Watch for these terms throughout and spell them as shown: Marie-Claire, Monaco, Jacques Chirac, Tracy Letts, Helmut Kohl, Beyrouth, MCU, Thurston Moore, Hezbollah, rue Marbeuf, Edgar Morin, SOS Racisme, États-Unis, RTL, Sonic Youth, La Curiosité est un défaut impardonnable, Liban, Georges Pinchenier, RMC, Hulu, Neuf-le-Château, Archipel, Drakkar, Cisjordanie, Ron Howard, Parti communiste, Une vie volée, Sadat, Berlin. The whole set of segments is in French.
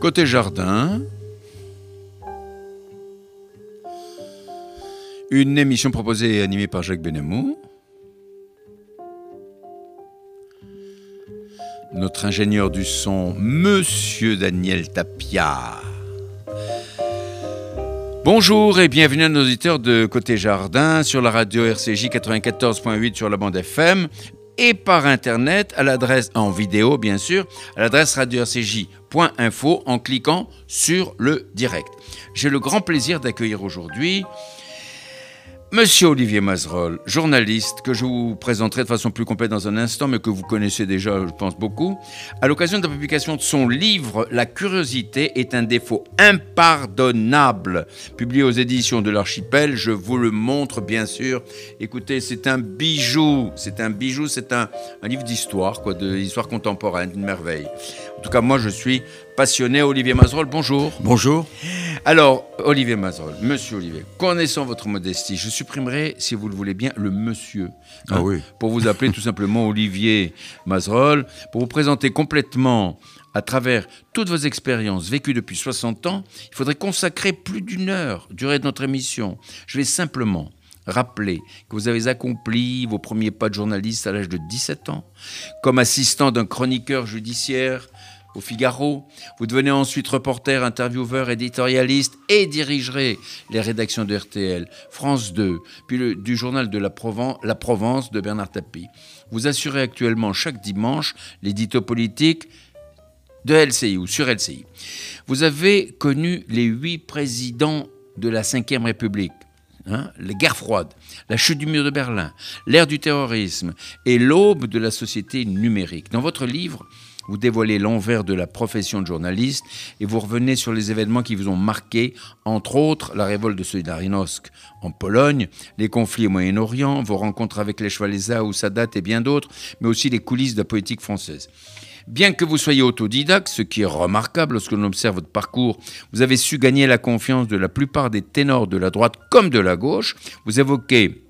Côté Jardin, une émission proposée et animée par Jacques Benhamou. Notre ingénieur du son, Monsieur Daniel Tapia. Bonjour et bienvenue à nos auditeurs de Côté Jardin sur la radio RCJ 94.8 sur la bande FM et par Internet à l'adresse, en vidéo bien sûr, à l'adresse radio-rcj.info en cliquant sur le direct. J'ai le grand plaisir d'accueillir aujourd'hui Monsieur Olivier Mazerolle, journaliste que je vous présenterai de façon plus complète dans un instant, mais que vous connaissez déjà, je pense, beaucoup, à l'occasion de la publication de son livre « La curiosité est un défaut impardonnable », publié aux éditions de l'Archipel. Je vous le montre, bien sûr. Écoutez, c'est un bijou, c'est un livre d'histoire, quoi, de l'histoire contemporaine, une merveille. En tout cas, moi, je suis passionné. Olivier Mazerolle, bonjour. Bonjour. Alors, Olivier Mazerolle, monsieur Olivier, connaissant votre modestie, je supprimerai, si vous le voulez bien, le monsieur. Ah oui. Pour vous appeler tout simplement Olivier Mazerolle, pour vous présenter complètement à travers toutes vos expériences vécues depuis 60 ans, il faudrait consacrer plus d'une heure, durée de notre émission. Je vais simplement rappeler que vous avez accompli vos premiers pas de journaliste à l'âge de 17 ans, comme assistant d'un chroniqueur judiciaire au Figaro. Vous devenez ensuite reporter, intervieweur, éditorialiste et dirigerez les rédactions de RTL, France 2, puis du journal de La Provence de Bernard Tapie. Vous assurez actuellement chaque dimanche l'édito politique de LCI ou sur LCI. Vous avez connu les 8 présidents de la 5e République, hein, la guerre froide, la chute du mur de Berlin, l'ère du terrorisme et l'aube de la société numérique. Dans votre livre, vous dévoilez l'envers de la profession de journaliste et vous revenez sur les événements qui vous ont marqué, entre autres la révolte de Solidarnosc en Pologne, les conflits au Moyen-Orient, vos rencontres avec les Walesa ou Sadat et bien d'autres, mais aussi les coulisses de la politique française. Bien que vous soyez autodidacte, ce qui est remarquable lorsque l'on observe votre parcours, vous avez su gagner la confiance de la plupart des ténors de la droite comme de la gauche. Vous évoquez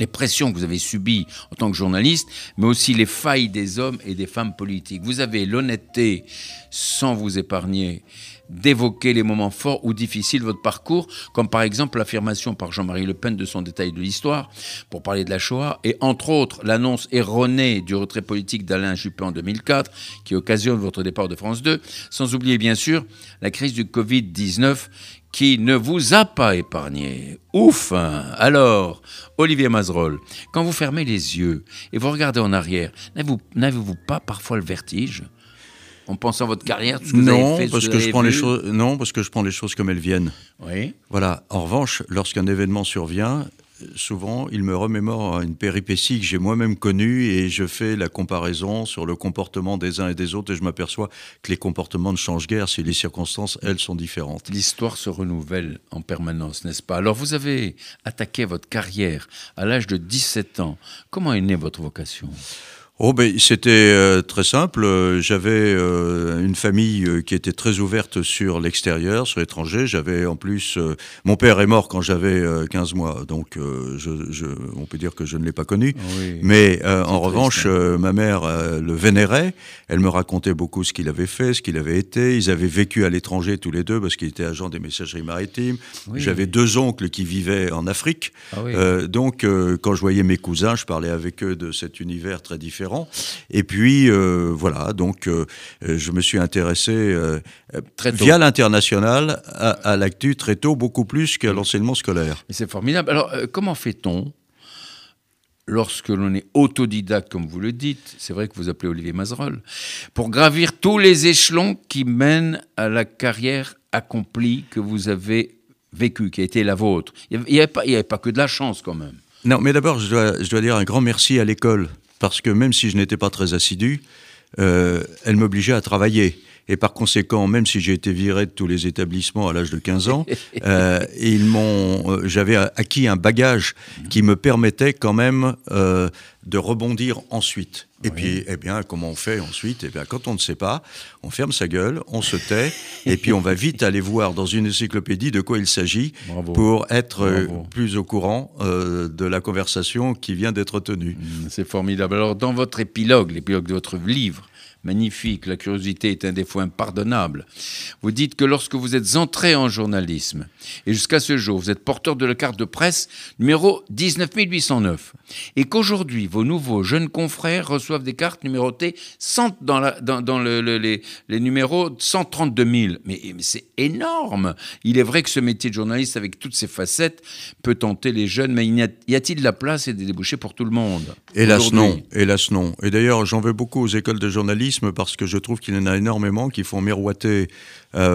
les pressions que vous avez subies en tant que journaliste, mais aussi les failles des hommes et des femmes politiques. Vous avez l'honnêteté, sans vous épargner, d'évoquer les moments forts ou difficiles de votre parcours, comme par exemple l'affirmation par Jean-Marie Le Pen de son détail de l'histoire, pour parler de la Shoah, et entre autres l'annonce erronée du retrait politique d'Alain Juppé en 2004, qui occasionne votre départ de France 2, sans oublier bien sûr la crise du Covid-19, qui ne vous a pas épargné. Ouf, hein. Alors, Olivier Mazerolle, quand vous fermez les yeux et vous regardez en arrière, n'avez-vous pas parfois le vertige ? En pensant à votre carrière, tout ce que vous avez fait, parce que je prends les choses, non, parce que je prends les choses comme elles viennent. Oui. Voilà. En revanche, lorsqu'un événement survient, souvent, il me remémore une péripétie que j'ai moi-même connue et je fais la comparaison sur le comportement des uns et des autres et je m'aperçois que les comportements ne changent guère si les circonstances, elles, sont différentes. L'histoire se renouvelle en permanence, n'est-ce pas? Alors, vous avez attaqué votre carrière à l'âge de 17 ans. Comment est née votre vocation ? Oh ben, c'était très simple. J'avais une famille qui était très ouverte sur l'extérieur, sur l'étranger. J'avais en plus... mon père est mort quand j'avais 15 mois, donc on peut dire que je ne l'ai pas connu. Oui, mais en revanche, ma mère le vénérait. Elle me racontait beaucoup ce qu'il avait fait, ce qu'il avait été. Ils avaient vécu à l'étranger tous les deux parce qu'il était agent des messageries maritimes. Oui. J'avais 2 oncles qui vivaient en Afrique. Ah, oui. Quand je voyais mes cousins, je parlais avec eux de cet univers très différent. Et puis, voilà, donc je me suis intéressé via l'international à l'actu très tôt, beaucoup plus qu'à l'enseignement scolaire. Mais c'est formidable. Alors, comment fait-on lorsque l'on est autodidacte, comme vous le dites, c'est vrai que vous appelez Olivier Mazerolle, pour gravir tous les échelons qui mènent à la carrière accomplie que vous avez vécue, qui a été la vôtre? Il n'y avait pas que de la chance, quand même. Non, mais d'abord, je dois dire un grand merci à l'école. Parce que même si je n'étais pas très assidu, elle m'obligeait à travailler. Et par conséquent, même si j'ai été viré de tous les établissements à l'âge de 15 ans, j'avais acquis un bagage qui me permettait quand même de rebondir ensuite. Et puis, eh bien, comment on fait ensuite ? Eh bien, quand on ne sait pas, on ferme sa gueule, on se tait, et puis on va vite aller voir dans une encyclopédie de quoi il s'agit pour être plus au courant de la conversation qui vient d'être tenue. C'est formidable. Alors, dans votre épilogue, l'épilogue de votre livre, magnifique, « La curiosité est un défaut impardonnable », vous dites que lorsque vous êtes entré en journalisme, et jusqu'à ce jour, vous êtes porteur de la carte de presse numéro 19809, et qu'aujourd'hui, vos nouveaux jeunes confrères reçoivent des cartes numérotées 100, dans les numéros 132 000. Mais c'est énorme. Il est vrai que ce métier de journaliste, avec toutes ses facettes, peut tenter les jeunes, mais y a-t-il de la place et des débouchés pour tout le monde ? Hélas non, hélas non. Et d'ailleurs, j'en veux beaucoup aux écoles de journalisme parce que je trouve qu'il y en a énormément qui font miroiter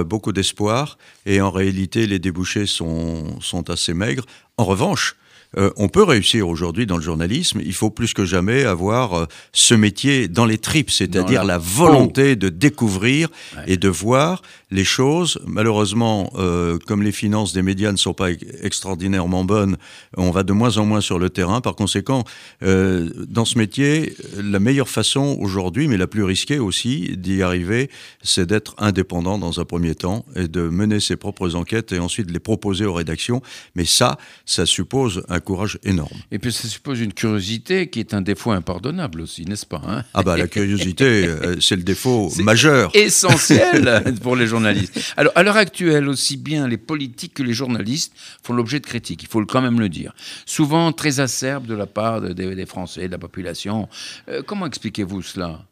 beaucoup d'espoir et en réalité, les débouchés sont assez maigres. En revanche, on peut réussir aujourd'hui dans le journalisme, il faut plus que jamais avoir ce métier dans les tripes, c'est-à-dire la volonté de découvrir et de voir les choses. Malheureusement, comme les finances des médias ne sont pas extraordinairement bonnes, on va de moins en moins sur le terrain. Par conséquent, dans ce métier, la meilleure façon aujourd'hui, mais la plus risquée aussi, d'y arriver, c'est d'être indépendant dans un premier temps et de mener ses propres enquêtes et ensuite les proposer aux rédactions. Mais ça suppose un courage énorme. Et puis ça suppose une curiosité qui est un défaut impardonnable aussi, n'est-ce pas hein ? Ah bah la curiosité, c'est le défaut majeur. Essentiel pour les journalistes. Alors à l'heure actuelle, aussi bien les politiques que les journalistes font l'objet de critiques, il faut quand même le dire. Souvent très acerbes de la part des Français, de la population. Comment expliquez-vous cela ?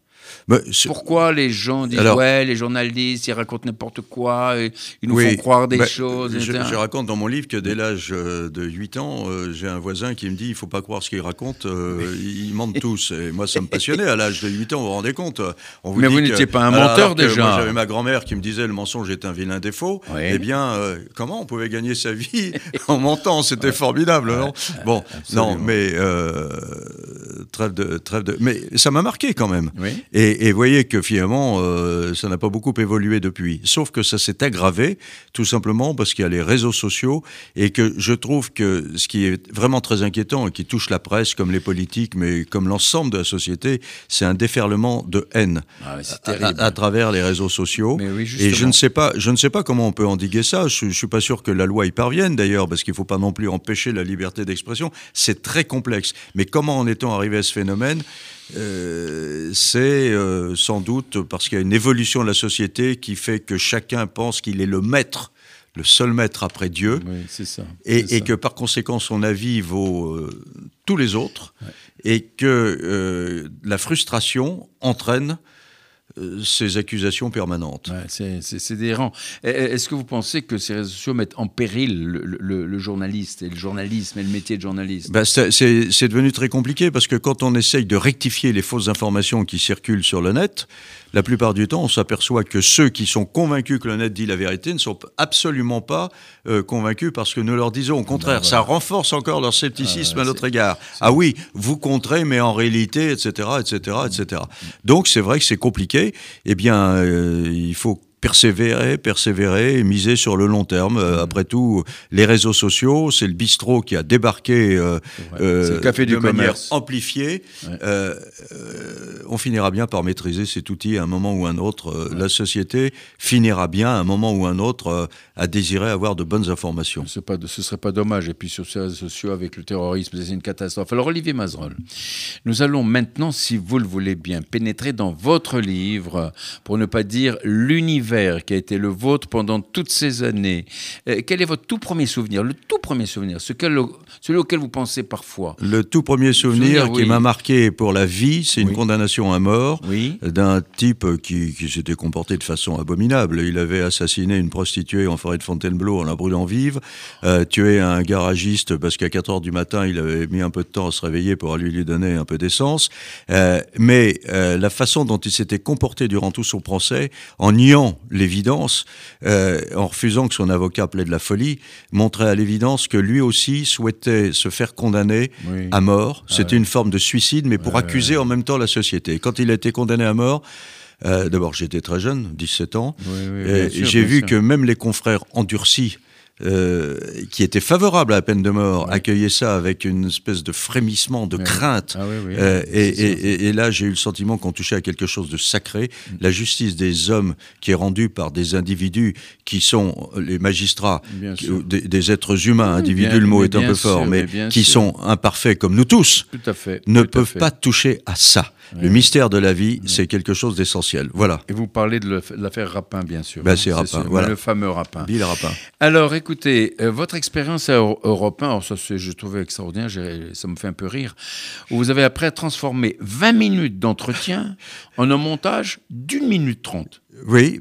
Pourquoi les gens disent « ouais, les journalistes, ils racontent n'importe quoi, ils nous font croire des choses ». Je raconte dans mon livre que dès l'âge de 8 ans, j'ai un voisin qui me dit « il ne faut pas croire ce qu'ils racontent, ils mentent tous ». Et moi, ça me passionnait à l'âge de 8 ans, vous vous rendez compte. Mais vous n'étiez pas un menteur déjà. Moi, j'avais ma grand-mère qui me disait « le mensonge est un vilain défaut oui. ». Eh bien, comment on pouvait gagner sa vie en mentant ? C'était formidable, non ? Bon, absolument. Non, mais trêve de... Mais ça m'a marqué quand même. Oui. Et voyez que finalement, ça n'a pas beaucoup évolué depuis. Sauf que ça s'est aggravé, tout simplement parce qu'il y a les réseaux sociaux et que je trouve que ce qui est vraiment très inquiétant et qui touche la presse, comme les politiques, mais comme l'ensemble de la société, c'est un déferlement de haine à travers les réseaux sociaux. Oui, et je ne sais pas comment on peut endiguer ça. Je ne suis pas sûr que la loi y parvienne d'ailleurs, parce qu'il ne faut pas non plus empêcher la liberté d'expression. C'est très complexe. Mais comment en est-on arrivé à ce phénomène ? C'est sans doute parce qu'il y a une évolution de la société qui fait que chacun pense qu'il est le maître, le seul maître après Dieu, oui, c'est ça, et que par conséquent son avis vaut tous les autres, et que la frustration entraîne ces accusations permanentes. Ouais, c'est délirant. Est-ce que vous pensez que ces réseaux sociaux mettent en péril le journaliste et le journalisme et le métier de journaliste ? C'est devenu très compliqué parce que quand on essaye de rectifier les fausses informations qui circulent sur le net, la plupart du temps, on s'aperçoit que ceux qui sont convaincus que le net dit la vérité ne sont absolument pas convaincus parce que nous leur disons au contraire. Ça renforce encore leur scepticisme à notre égard. Ah oui, vous contrez, mais en réalité, etc., etc., etc. Donc c'est vrai que c'est compliqué. Eh bien, il faut persévérer et miser sur le long terme. Après tout, les réseaux sociaux, c'est le bistrot qui a débarqué le café de manière amplifiée. Ouais. On finira bien par maîtriser cet outil à un moment ou un autre. La société finira bien à un moment ou un autre à désirer avoir de bonnes informations. Ce ne serait pas dommage. Et puis sur ces réseaux sociaux, avec le terrorisme, c'est une catastrophe. Alors Olivier Mazerolle, nous allons maintenant, si vous le voulez bien, pénétrer dans votre livre, pour ne pas dire l'univers qui a été le vôtre pendant toutes ces années. Quel est votre tout premier souvenir ? Le tout premier souvenir, celui auquel vous pensez parfois. Le tout premier souvenir qui m'a marqué pour la vie, c'est une condamnation à mort d'un type qui s'était comporté de façon abominable. Il avait assassiné une prostituée en forêt de Fontainebleau en la brûlant vive, tué un garagiste parce qu'à 4h du matin, il avait mis un peu de temps à se réveiller pour aller lui donner un peu d'essence. Mais la façon dont il s'était comporté durant tout son procès, en niant l'évidence, en refusant que son avocat plaide la folie, montrait à l'évidence que lui aussi souhaitait se faire condamner à mort. C'était une forme de suicide, mais pour accuser en même temps la société. Quand il a été condamné à mort, d'abord j'étais très jeune, 17 ans, et j'ai vu que même les confrères endurcis qui étaient favorables à la peine de mort, ouais, accueillaient ça avec une espèce de frémissement, de, ouais, crainte. Ah, oui, oui, et là, j'ai eu le sentiment qu'on touchait à quelque chose de sacré. Mmh. La justice des hommes qui est rendue par des individus qui sont les magistrats, des êtres humains, individus, bien, le mot est un peu fort, mais qui sont imparfaits comme nous tous, ne peuvent pas toucher à ça. Ouais. Le mystère de la vie, ouais, c'est quelque chose d'essentiel. Voilà. Et vous parlez de l'affaire Rapin, bien sûr. Ben, c'est Rapin, voilà. Le fameux Rapin. Bill Rapin. Alors, écoutez, votre expérience à Europe 1, ça, je trouvais extraordinaire, ça me fait un peu rire, où vous avez après transformé 20 minutes d'entretien en un montage d'1 minute 30. Oui,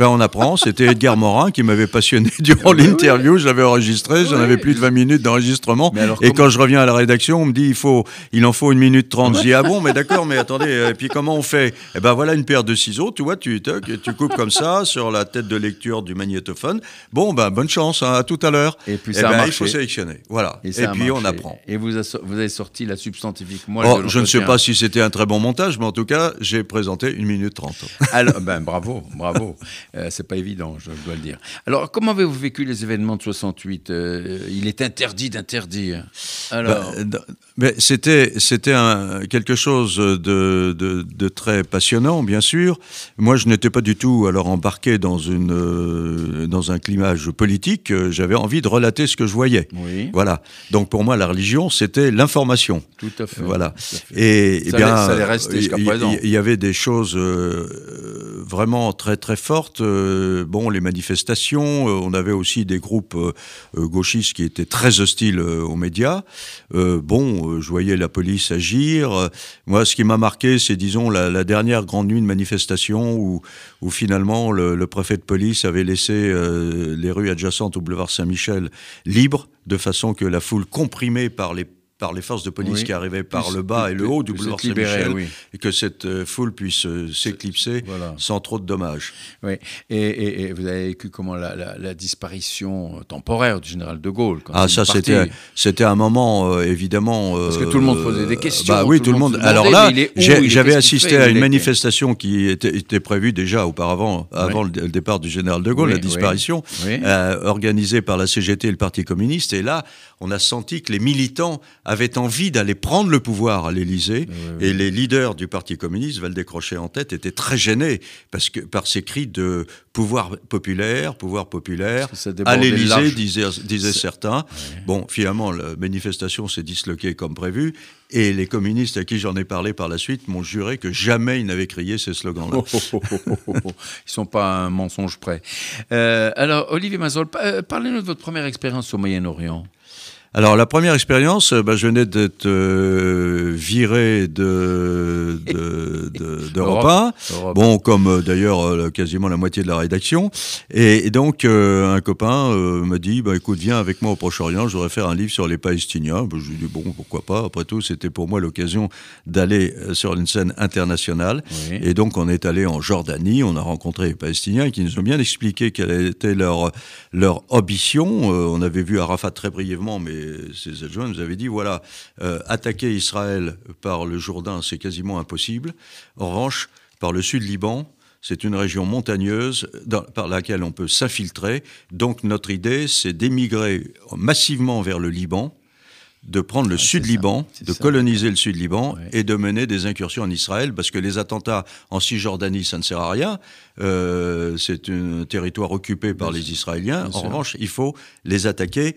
on apprend. C'était Edgar Morin qui m'avait passionné durant l'interview. Je l'avais enregistré, j'en avais plus de 20 minutes d'enregistrement. Et quand je reviens à la rédaction, on me dit il en faut 1 minute 30. Je dis ah bon, mais d'accord, mais attendez. Et puis comment on fait ? Eh ben voilà une paire de ciseaux, tu vois, tu coupes comme ça sur la tête de lecture du magnétophone. Bon ben bonne chance, hein, à tout à l'heure. Et puis ça a marché. Il faut sélectionner, voilà. Et puis on apprend. Et vous avez sorti la substantifique moelle. Je ne sais pas si c'était un très bon montage, mais en tout cas j'ai présenté 1 minute 30. Alors ben, bravo. C'est pas évident, je dois le dire. Alors, comment avez-vous vécu les événements de 68 ? Il est interdit d'interdire. Alors... Mais c'était quelque chose de très passionnant, bien sûr. Moi, je n'étais pas du tout alors embarqué dans un clivage politique. J'avais envie de relater ce que je voyais. Oui. Voilà. Donc, pour moi, la religion, c'était l'information. Tout à fait. Voilà. Et bien, ça allait rester jusqu'à présent. Il y avait des choses... vraiment très très forte. Les manifestations, on avait aussi des groupes gauchistes qui étaient très hostiles aux médias. Je voyais la police agir. Moi, ce qui m'a marqué, c'est, disons, la dernière grande nuit de manifestation où finalement le préfet de police avait laissé les rues adjacentes au boulevard Saint-Michel libres, de façon que la foule comprimée par les forces de police, oui, qui arrivaient par le bas et le haut du boulevard Saint-Michel, oui, et que cette foule puisse s'éclipser, voilà, sans trop de dommages. Oui. Et vous avez vécu comment la disparition temporaire du général de Gaulle quand c'était un moment, évidemment... Parce que tout le monde posait des questions. Bah, oui, tout le monde. Alors là, j'avais assisté à une manifestation qui était prévue déjà auparavant, avant, oui, le départ du général de Gaulle, oui, la disparition, oui. Oui. Organisée par la CGT et le Parti communiste. Et là, on a senti que les militants avaient envie d'aller prendre le pouvoir à l'Élysée, oui. Et les leaders du Parti communiste, Valdecrochet en tête, étaient très gênés par ces cris de pouvoir populaire, à l'Élysée, disaient certains. Ouais. Bon, finalement, la manifestation s'est disloquée comme prévu. Et les communistes à qui j'en ai parlé par la suite m'ont juré que jamais ils n'avaient crié ces slogans-là. Ils ne sont pas un mensonge près. Alors, Olivier Mazerolle, parlez-nous de votre première expérience au Moyen-Orient. Alors, la première expérience, je venais d'être viré d'Europe 1, comme d'ailleurs quasiment la moitié de la rédaction. Et donc, un copain m'a dit, écoute, viens avec moi au Proche-Orient, je voudrais faire un livre sur les Palestiniens. Je lui ai dit, pourquoi pas, après tout, c'était pour moi l'occasion d'aller sur une scène internationale. Oui. Et donc, on est allé en Jordanie, on a rencontré les Palestiniens qui nous ont bien expliqué quelle était leur ambition. On avait vu Arafat très brièvement, mais ses adjoints nous avaient dit, voilà, attaquer Israël par le Jourdain, c'est quasiment impossible. En revanche, par le sud Liban, c'est une région montagneuse par laquelle on peut s'infiltrer. Donc notre idée, c'est d'émigrer massivement vers le Liban, de prendre le sud Liban, de coloniser le sud Liban, ouais, et de mener des incursions en Israël, parce que les attentats en Cisjordanie, ça ne sert à rien. C'est un territoire occupé par les Israéliens. En revanche, il faut les attaquer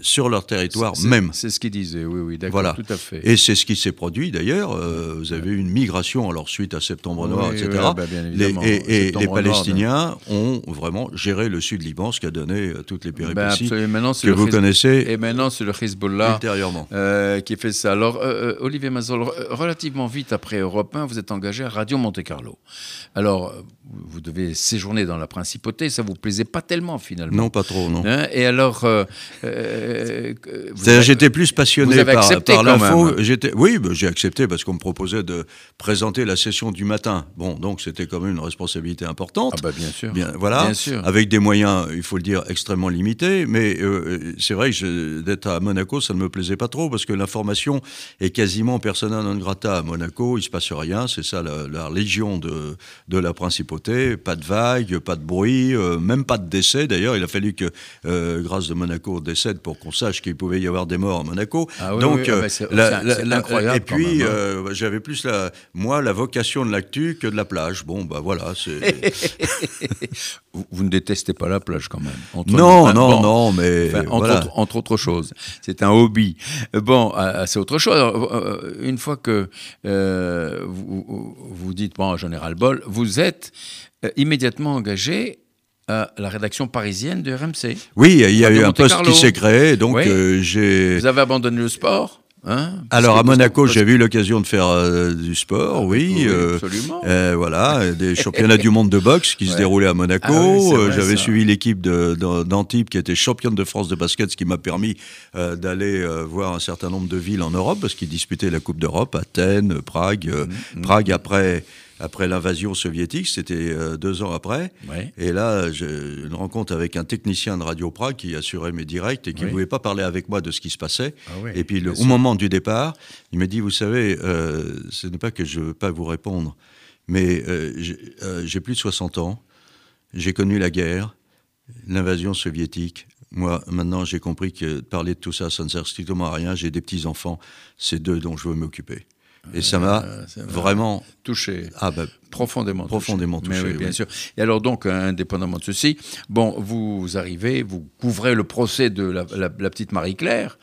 sur leur territoire même. C'est ce qu'ils disaient, oui, d'accord, voilà, tout à fait. Et c'est ce qui s'est produit, d'ailleurs. Vous avez eu une migration, alors, suite à Septembre Noir, oui, etc. Oui, bien évidemment. Les Palestiniens ont vraiment géré le sud Liban, ce qui a donné toutes les péripéties que vous connaissez. Et maintenant, c'est le Hezbollah qui fait ça. Alors, Olivier Mazerolle, relativement vite après Europe 1, vous êtes engagé à Radio Monte Carlo. Alors, vous devez séjourner dans la principauté, ça ne vous plaisait pas tellement, finalement. Non, pas trop, non. Hein, et alors... J'étais plus passionné par l'info. Oui, bah, j'ai accepté parce qu'on me proposait de présenter la session du matin. Bon, donc c'était quand même une responsabilité importante. Ah bah bien sûr. Bien sûr. Avec des moyens, il faut le dire, extrêmement limités. Mais c'est vrai que d'être à Monaco, ça ne me plaisait pas trop parce que l'information est quasiment persona non grata à Monaco. Il ne se passe rien. C'est ça la légion de la principauté. Pas de vagues, pas de bruit, même pas de décès. D'ailleurs, il a fallu que Grâce de Monaco décède pour qu'on sache qu'il pouvait y avoir des morts à Monaco. Ah oui, donc, oui, c'est incroyable. Et puis, quand même. J'avais plus la vocation de l'actu que de la plage. Bon, bah voilà. Vous ne détestez pas la plage quand même. Non, mais voilà. Entre autres choses. C'est un hobby. Bon, c'est autre chose. Alors, une fois que vous dites, bon, j'en ai ras-le-bol, vous êtes immédiatement engagé à la rédaction parisienne de RMC. Oui, il y a eu un poste qui s'est créé, donc oui. Vous avez abandonné le sport ? Alors à Monaco, j'ai eu l'occasion de faire du sport, oui. Absolument. Voilà, des championnats du monde de boxe qui se déroulaient à Monaco. J'avais suivi l'équipe d'Antibes qui était championne de France de basket, ce qui m'a permis d'aller voir un certain nombre de villes en Europe, parce qu'ils disputaient la Coupe d'Europe, Athènes, Prague. Prague après l'invasion soviétique, c'était 2 ans après. Ouais. Et là, j'ai une rencontre avec un technicien de Radio Prague qui assurait mes directs et qui ne voulait pas parler avec moi de ce qui se passait. Ah oui, et puis, au moment du départ, il m'a dit, vous savez, ce n'est pas que je ne veux pas vous répondre, mais j'ai plus de 60 ans, j'ai connu la guerre, l'invasion soviétique. Moi, maintenant, j'ai compris que parler de tout ça, ça ne sert strictement à rien. J'ai des petits-enfants, c'est d'eux dont je veux m'occuper. Et ça m'a vraiment touché. Ah bah, profondément touché. Mais oui, bien sûr. Et alors donc, indépendamment de ceci, bon, vous arrivez, vous couvrez le procès de la petite Marie-Claire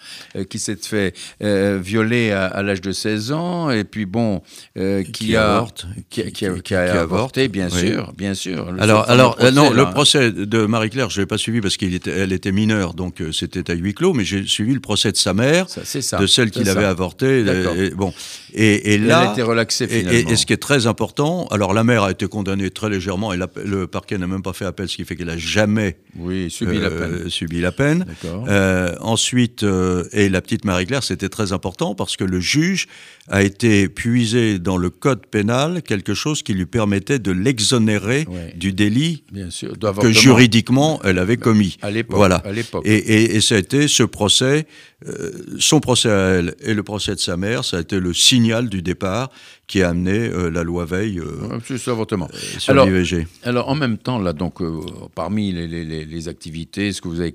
qui s'est fait violer à l'âge de 16 ans et puis bon, qui a avorté, bien sûr. Alors procès, non, le procès de Marie-Claire, je l'ai pas suivi parce qu'elle était mineure, donc c'était à huis clos, mais j'ai suivi le procès de sa mère, de celle qui l'avait avortée. Et là, elle a été relaxée finalement. Et ce qui est très important, alors la mère a été condamnée très légèrement et le parquet n'a même pas fait appel, ce qui fait qu'elle n'a jamais subi la peine. Ensuite, et la petite Marie-Claire, c'était très important parce que le juge a été puisé dans le code pénal quelque chose qui lui permettait de l'exonérer du délit que juridiquement elle avait commis. À l'époque. Voilà. Et ça a été ce procès, son procès à elle et le procès de sa mère, ça a été le signal du départ qui a amené la loi Veil sur l'IVG. Alors, en même temps, là, donc, parmi les activités, ce que vous avez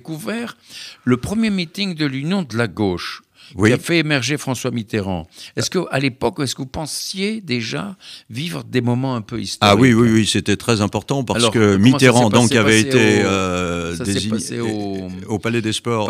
couvert le premier meeting de l'Union de la gauche qui a fait émerger François Mitterrand. Est-ce que vous pensiez déjà vivre des moments un peu historiques ? Ah oui, c'était très important parce que Mitterrand avait été désigné au Palais des Sports,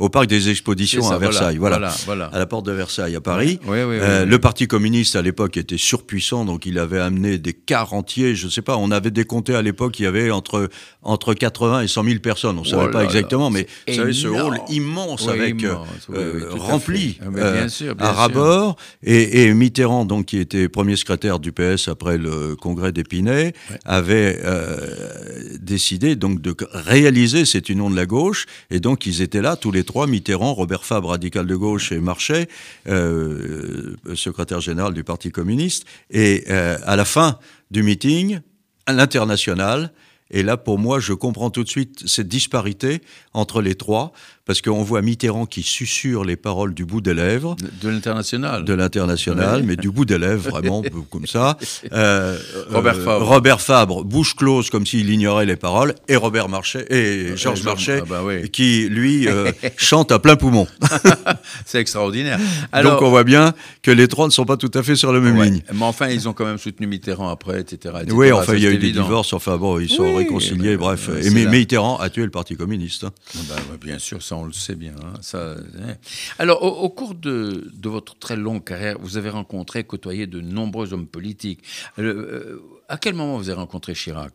au Parc des Expositions à Versailles, à la porte de Versailles à Paris. Le Parti communiste à l'époque était surpuissant, donc il avait amené des cars entiers, je ne sais pas, on avait décompté à l'époque, il y avait entre 80 et 100 000 personnes, on ne savait pas exactement, mais vous savez, ce hall immense avec rempli à ras-bord, et Mitterrand, donc, qui était premier secrétaire du PS après le congrès d'Épinay, avait décidé donc de réaliser cette union de la gauche, et donc ils étaient là tous les trois, Mitterrand, Robert Fabre, radical de gauche, et Marchais, secrétaire général du Parti communiste, et à la fin du meeting, à l'international. Et là, pour moi, je comprends tout de suite cette disparité entre les trois, parce qu'on voit Mitterrand qui susurre les paroles du bout des lèvres. De l'international. Mais du bout des lèvres, vraiment, comme ça. Robert Fabre, bouche close, comme s'il ignorait les paroles. Et Georges Marchais, qui, lui, chante à plein poumon. C'est extraordinaire. Alors, donc, on voit bien que les trois ne sont pas tout à fait sur la même ligne. Mais enfin, ils ont quand même soutenu Mitterrand après, etc. Oui, enfin, il y a eu des divorces. Enfin, bon, ils sont réconciliés, bref. Mais Mitterrand a tué le Parti communiste. Bien sûr, ça on le sait bien. Alors, au cours de votre très longue carrière, vous avez côtoyé de nombreux hommes politiques. À quel moment vous avez rencontré Chirac ?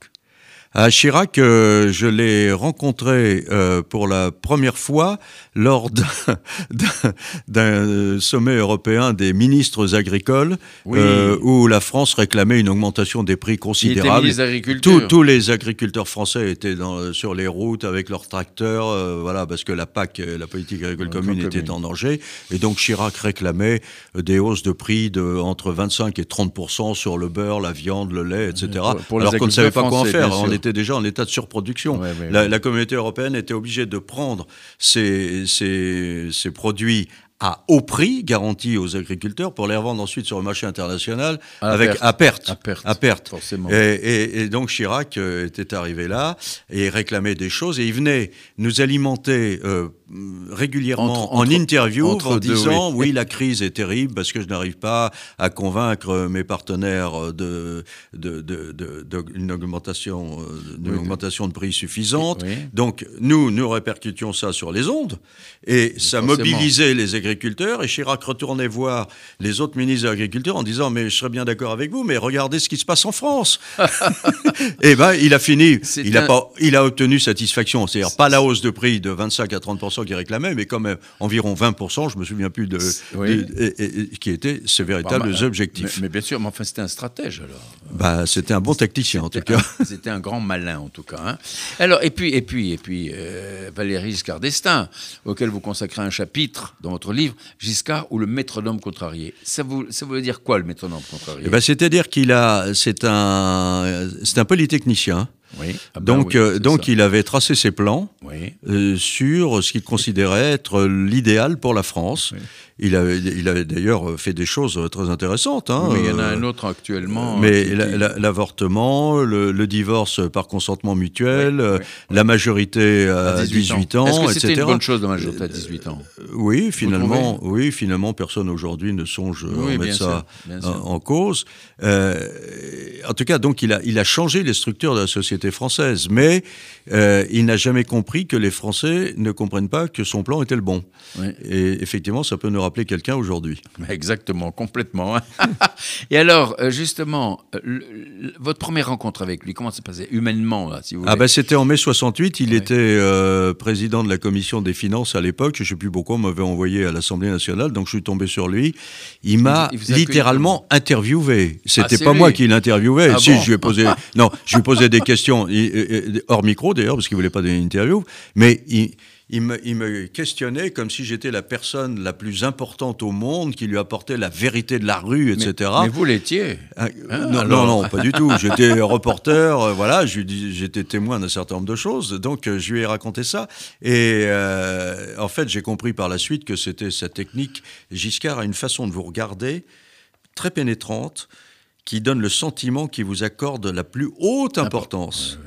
À Chirac, je l'ai rencontré pour la première fois lors d'un sommet européen des ministres agricoles, oui, où la France réclamait une augmentation des prix considérable. Tous les agriculteurs français étaient sur les routes avec leurs tracteurs, voilà, parce que la PAC, la politique agricole commune, était en danger. Et donc Chirac réclamait des hausses de prix entre 25 et 30% sur le beurre, la viande, le lait, etc. Alors qu'on ne savait pas quoi en faire. On était déjà en état de surproduction. Ouais, ouais, la communauté européenne était obligée de prendre ces produits à haut prix garanti aux agriculteurs pour les revendre ensuite sur le marché international à perte. Forcément. Et donc Chirac était arrivé là et réclamait des choses et il venait nous alimenter régulièrement en interview en disant oui, la crise est terrible parce que je n'arrive pas à convaincre mes partenaires d'une augmentation, augmentation de prix suffisante. Oui. Donc nous répercutions ça sur les ondes et ça mobilisait les agriculteurs et Chirac retournait voir les autres ministres de l'agriculture en disant mais je serais bien d'accord avec vous mais regardez ce qui se passe en France. Et bien il a fini, il a obtenu satisfaction, c'est-à-dire pas la hausse de prix de 25 à 30% qui réclamait, mais quand même environ 20%, je me souviens plus de, oui, qui étaient ses véritables objectifs. Mais bien sûr, mais enfin c'était un stratège alors. C'était un bon tacticien en tout cas. C'était un grand malin en tout cas. Hein. Alors et puis Valéry Giscard d'Estaing, auquel vous consacrez un chapitre dans votre livre, Giscard ou le métronome contrarié. Ça veut dire quoi le métronome contrarié ? Eh ben, c'est-à-dire c'est un polytechnicien. Oui. Ah ben donc il avait tracé ses plans sur ce qu'il considérait être l'idéal pour la France. Oui. Il avait d'ailleurs fait des choses très intéressantes. Hein. Oui, mais il y en a un autre actuellement. Mais l'avortement, le divorce par consentement mutuel, la majorité à 18 ans, etc. Est-ce que c'était une bonne chose la majorité à 18 ans ? Oui, finalement, personne aujourd'hui ne songe à mettre ça en cause. En tout cas, donc il a changé les structures de la société française, mais il n'a jamais compris que les Français ne comprennent pas que son plan était le bon. Oui. Et effectivement, ça peut nous rappeler quelqu'un aujourd'hui. Exactement, complètement. Et alors, justement, votre première rencontre avec lui, comment ça s'est passé humainement là, si vous voulez. C'était en mai 68, il était président de la commission des finances à l'époque, je ne sais plus pourquoi, on m'avait envoyé à l'Assemblée nationale, donc je suis tombé sur lui. Il m'a littéralement interviewé. C'était pas moi qui l'interviewais. Je lui posais des questions, hors micro d'ailleurs, parce qu'il ne voulait pas donner une interview, mais il me questionnait comme si j'étais la personne la plus importante au monde qui lui apportait la vérité de la rue, etc. Mais vous l'étiez. Non, pas du tout. J'étais reporter, voilà, j'étais témoin d'un certain nombre de choses. Donc, je lui ai raconté ça. Et en fait, j'ai compris par la suite que c'était sa technique. Giscard a une façon de vous regarder très pénétrante qui donne le sentiment qu'il vous accorde la plus haute importance.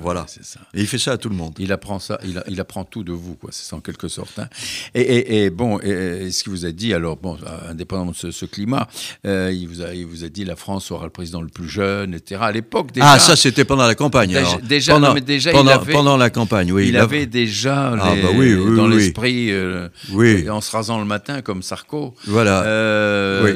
Voilà. C'est ça. Et il fait ça à tout le monde. Il apprend ça, il apprend tout de vous, quoi. C'est ça en quelque sorte. Hein. Et ce qu'il vous a dit, alors bon, indépendamment de ce climat, il vous a dit la France aura le président le plus jeune, etc. À l'époque déjà. Ça c'était pendant la campagne. Pendant la campagne, oui. Il avait déjà dans l'esprit, en se rasant le matin comme Sarko. Voilà.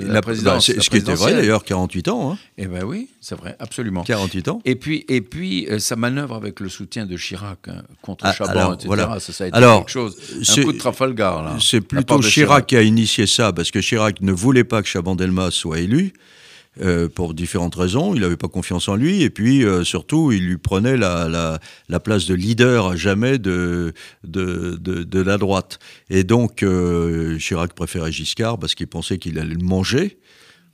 La présidence. Ce qui était vrai d'ailleurs, 48 ans. Hein. Eh ben oui, c'est vrai, absolument. 48 ans. Et puis sa manœuvre avec le soutien de Chirac hein, contre Chaban, etc. Voilà. Ça a été quelque chose. Un coup de Trafalgar, là. C'est plutôt Chirac qui a initié ça, parce que Chirac ne voulait pas que Chaban-Delmas soit élu, pour différentes raisons. Il n'avait pas confiance en lui, et puis surtout, il lui prenait la place de leader à jamais de la droite. Et donc, Chirac préférait Giscard, parce qu'il pensait qu'il allait le manger.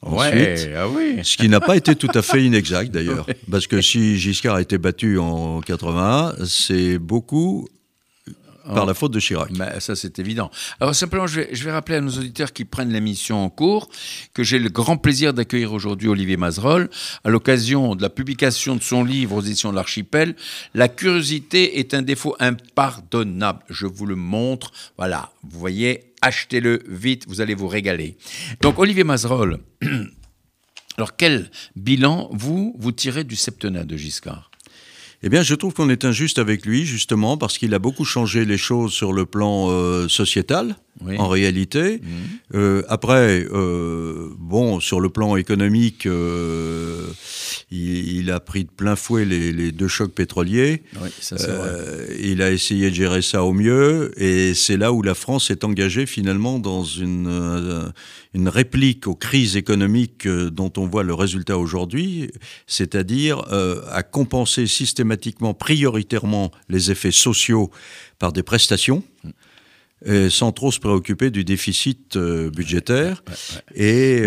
Ensuite, ce qui n'a pas été tout à fait inexact d'ailleurs, parce que si Giscard a été battu en 81, c'est beaucoup par la faute de Chirac. Ça, c'est évident. Alors, simplement, je vais rappeler à nos auditeurs qui prennent l'émission en cours que j'ai le grand plaisir d'accueillir aujourd'hui Olivier Mazerolle à l'occasion de la publication de son livre aux éditions de l'Archipel, « La curiosité est un défaut impardonnable ». Je vous le montre. Voilà, vous voyez, achetez-le vite, vous allez vous régaler. Donc, Olivier Mazerolle, alors quel bilan vous tirez du septennat de Giscard ? Eh bien, je trouve qu'on est injuste avec lui, justement, parce qu'il a beaucoup changé les choses sur le plan sociétal, en réalité. Après, sur le plan économique, il a pris de plein fouet les deux chocs pétroliers. Oui, ça c'est vrai. Il a essayé de gérer ça au mieux, et c'est là où la France est engagée finalement dans une réplique aux crises économiques dont on voit le résultat aujourd'hui, c'est-à-dire à compenser systématiquement, prioritairement les effets sociaux par des prestations, et sans trop se préoccuper du déficit budgétaire. Ouais. Et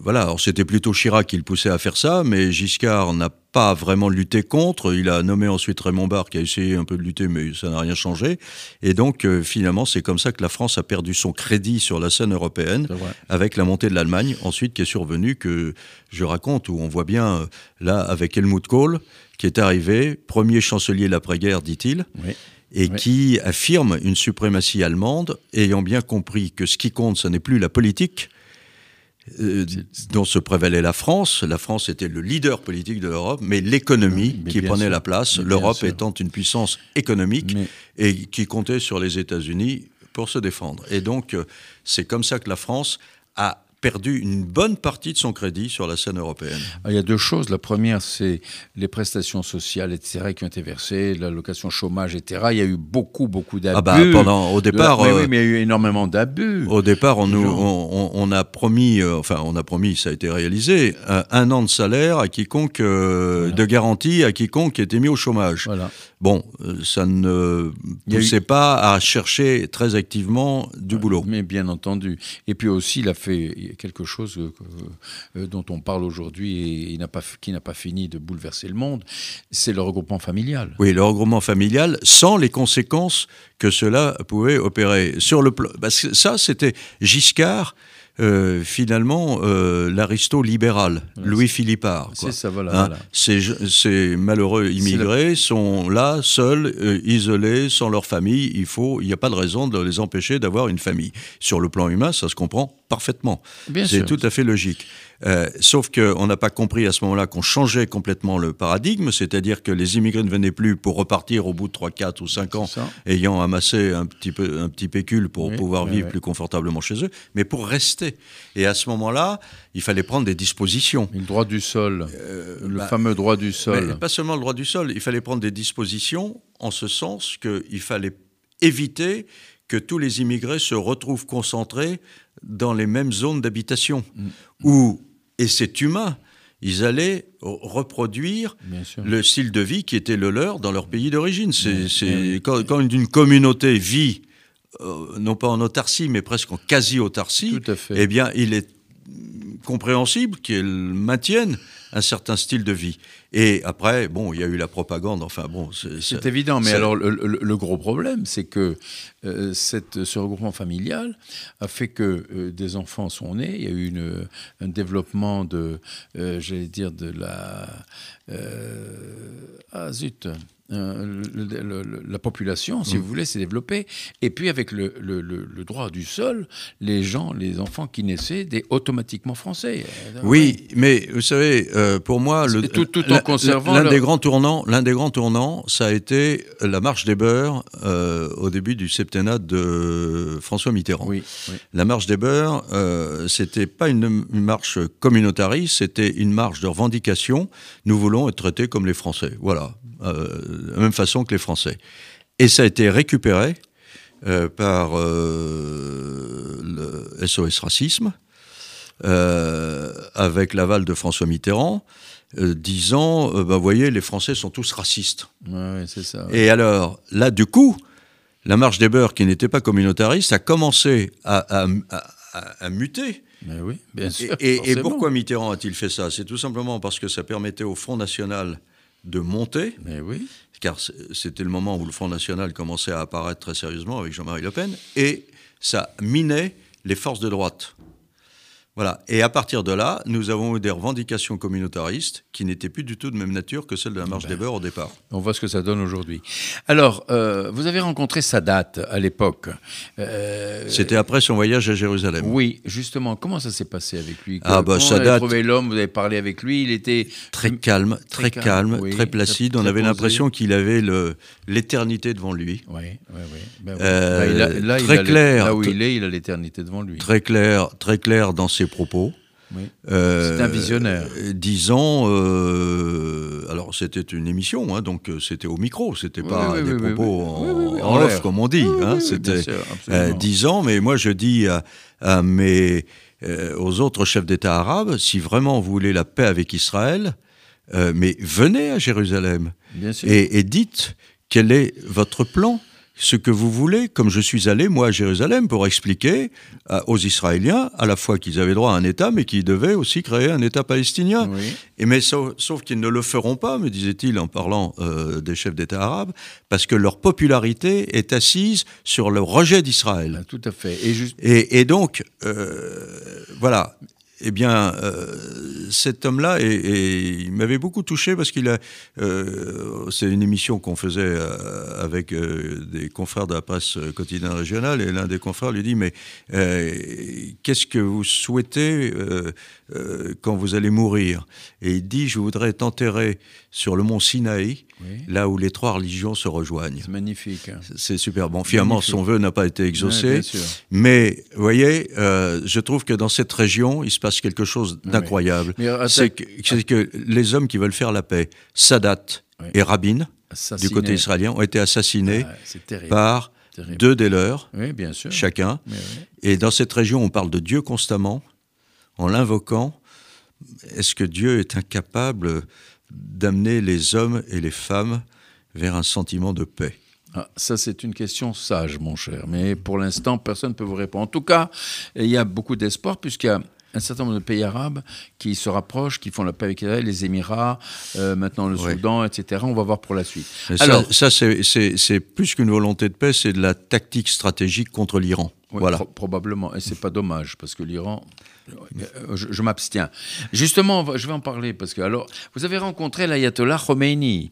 voilà, alors c'était plutôt Chirac qui le poussait à faire ça, mais Giscard n'a pas vraiment lutté contre. Il a nommé ensuite Raymond Barre qui a essayé un peu de lutter, mais ça n'a rien changé. Et donc, finalement, c'est comme ça que la France a perdu son crédit sur la scène européenne, avec la montée de l'Allemagne, ensuite, qui est survenue, que je raconte, où on voit bien, là, avec Helmut Kohl, qui est arrivé, premier chancelier l'après-guerre, dit-il, et qui affirme une suprématie allemande, ayant bien compris que ce qui compte, ce n'est plus la politique dont se prévalait la France. La France était le leader politique de l'Europe, mais l'économie qui prenait la place, l'Europe étant une puissance économique et qui comptait sur les États-Unis pour se défendre. Et donc, c'est comme ça que la France a perdu une bonne partie de son crédit sur la scène européenne. Il y a deux choses. La première, c'est les prestations sociales, etc., qui ont été versées, l'allocation chômage, etc. Il y a eu beaucoup d'abus. Ah bah, au départ... mais il y a eu énormément d'abus. Au départ, on a promis, ça a été réalisé, un an de salaire à quiconque, de garantie à quiconque était mis au chômage. Voilà. Bon, ça ne poussait pas à chercher très activement du boulot. Mais bien entendu. Et puis aussi, il a fait quelque chose dont on parle aujourd'hui et qui n'a pas fini de bouleverser le monde, c'est le regroupement familial. Oui, le regroupement familial, sans les conséquences que cela pouvait opérer. Ça, c'était Giscard, l'aristo libéral, Louis Philippard. Quoi. C'est ça, voilà. Ces malheureux immigrés sont là, seuls, isolés, sans leur famille. Il n'y a pas de raison de les empêcher d'avoir une famille. Sur le plan humain, ça se comprend parfaitement. Bien sûr. Tout à fait logique. Sauf qu'on n'a pas compris à ce moment-là qu'on changeait complètement le paradigme, c'est-à-dire que les immigrés ne venaient plus pour repartir au bout de 3, 4 ou 5 ans, ayant amassé un petit pécule pour pouvoir vivre plus confortablement chez eux, mais pour rester. Et à ce moment-là, il fallait prendre des dispositions. Le droit du sol, le fameux droit du sol. Mais pas seulement le droit du sol, il fallait prendre des dispositions en ce sens qu'il fallait éviter que tous les immigrés se retrouvent concentrés dans les mêmes zones d'habitation, où, et c'est humain, ils allaient reproduire le style de vie qui était le leur dans leur pays d'origine. Quand une communauté vit, non pas en autarcie, mais presque en quasi-autarcie, eh bien, il est compréhensible qu'elle maintienne un certain style de vie. Et après, il y a eu la propagande, c'est évident, mais alors le gros problème, c'est que ce regroupement familial a fait que des enfants sont nés, il y a eu un développement la population, si vous voulez, s'est développée. Et puis, avec le droit du sol, les enfants qui naissaient étaient automatiquement français. Mais vous savez, pour moi, l'un des grands tournants, ça a été la marche des beurs au début du septennat de François Mitterrand. Oui. La marche des beurs, c'était pas une marche communautariste, c'était une marche de revendication. Nous voulons être traités comme les Français. Voilà. De la même façon que les Français. Et ça a été récupéré par le SOS Racisme, avec l'aval de François Mitterrand, disant « vous voyez, les Français sont tous racistes ». C'est ça. Ouais. Et alors, là, du coup, la marche des beurs, qui n'était pas communautariste, a commencé à muter. Mais oui, bien sûr, et pourquoi Mitterrand a-t-il fait ça? C'est tout simplement parce que ça permettait au Front National de monter, car c'était le moment où le Front National commençait à apparaître très sérieusement avec Jean-Marie Le Pen, et ça minait les forces de droite. Voilà. Et à partir de là, nous avons eu des revendications communautaristes qui n'étaient plus du tout de même nature que celles de la marche des beurs au départ. On voit ce que ça donne aujourd'hui. Alors, vous avez rencontré Sadat à l'époque. C'était après son voyage à Jérusalem. Oui, justement. Comment ça s'est passé avec lui? Sadat, vous avez trouvé l'homme, vous avez parlé avec lui, il était... Très calme, très placide. On avait l'impression qu'il avait l'éternité devant lui. Oui. Là où il est, il a l'éternité devant lui. Très clair dans ses propos, Oui. C'est un visionnaire. Disons, alors c'était une émission, hein, donc c'était au micro, c'était pas des propos en off, comme on dit. C'était disons, mais moi je dis à mes, aux autres chefs d'État arabes, si vraiment vous voulez la paix avec Israël, mais venez à Jérusalem et dites quel est votre plan. Ce que vous voulez, comme je suis allé, moi, à Jérusalem, pour expliquer aux Israéliens, à la fois qu'ils avaient droit à un État, mais qu'ils devaient aussi créer un État palestinien. Oui. Et mais sauf qu'ils ne le feront pas, me disait-il en parlant des chefs d'État arabes, parce que leur popularité est assise sur le rejet d'Israël. Ah, tout à fait. Et donc, voilà... Eh bien, cet homme-là, et il m'avait beaucoup touché parce qu'il a... c'est une émission qu'on faisait avec des confrères de la presse quotidienne régionale, et l'un des confrères lui dit « Mais qu'est-ce que vous souhaitez quand vous allez mourir ?» Et il dit « Je voudrais être enterré sur le mont Sinaï, oui. Là où les trois religions se rejoignent. » C'est magnifique. Hein. C'est super. Bon, finalement, son vœu n'a pas été exaucé. Ouais, bien sûr. Mais, vous voyez, je trouve que dans cette région, il se passe quelque chose d'incroyable. Oui. C'est que les hommes qui veulent faire la paix, Sadat et Rabin, assassinés. Du côté israélien, ont été assassinés par deux des leurs, chacun. Oui. Et dans cette région, on parle de Dieu constamment, en l'invoquant. Est-ce que Dieu est incapable d'amener les hommes et les femmes vers un sentiment de paix ? Ah, ça, c'est une question sage, mon cher. Mais pour l'instant, personne ne peut vous répondre. En tout cas, il y a beaucoup d'espoir, puisqu'il y a un certain nombre de pays arabes qui se rapprochent, qui font la paix avec Israël, les Émirats, maintenant le Soudan, etc. On va voir pour la suite. Alors, ça c'est plus qu'une volonté de paix, c'est de la tactique stratégique contre l'Iran. Oui, voilà. Probablement. Et c'est pas dommage, parce que l'Iran... Je m'abstiens. Justement, je vais en parler, parce que, alors, vous avez rencontré l'ayatollah Khomeini.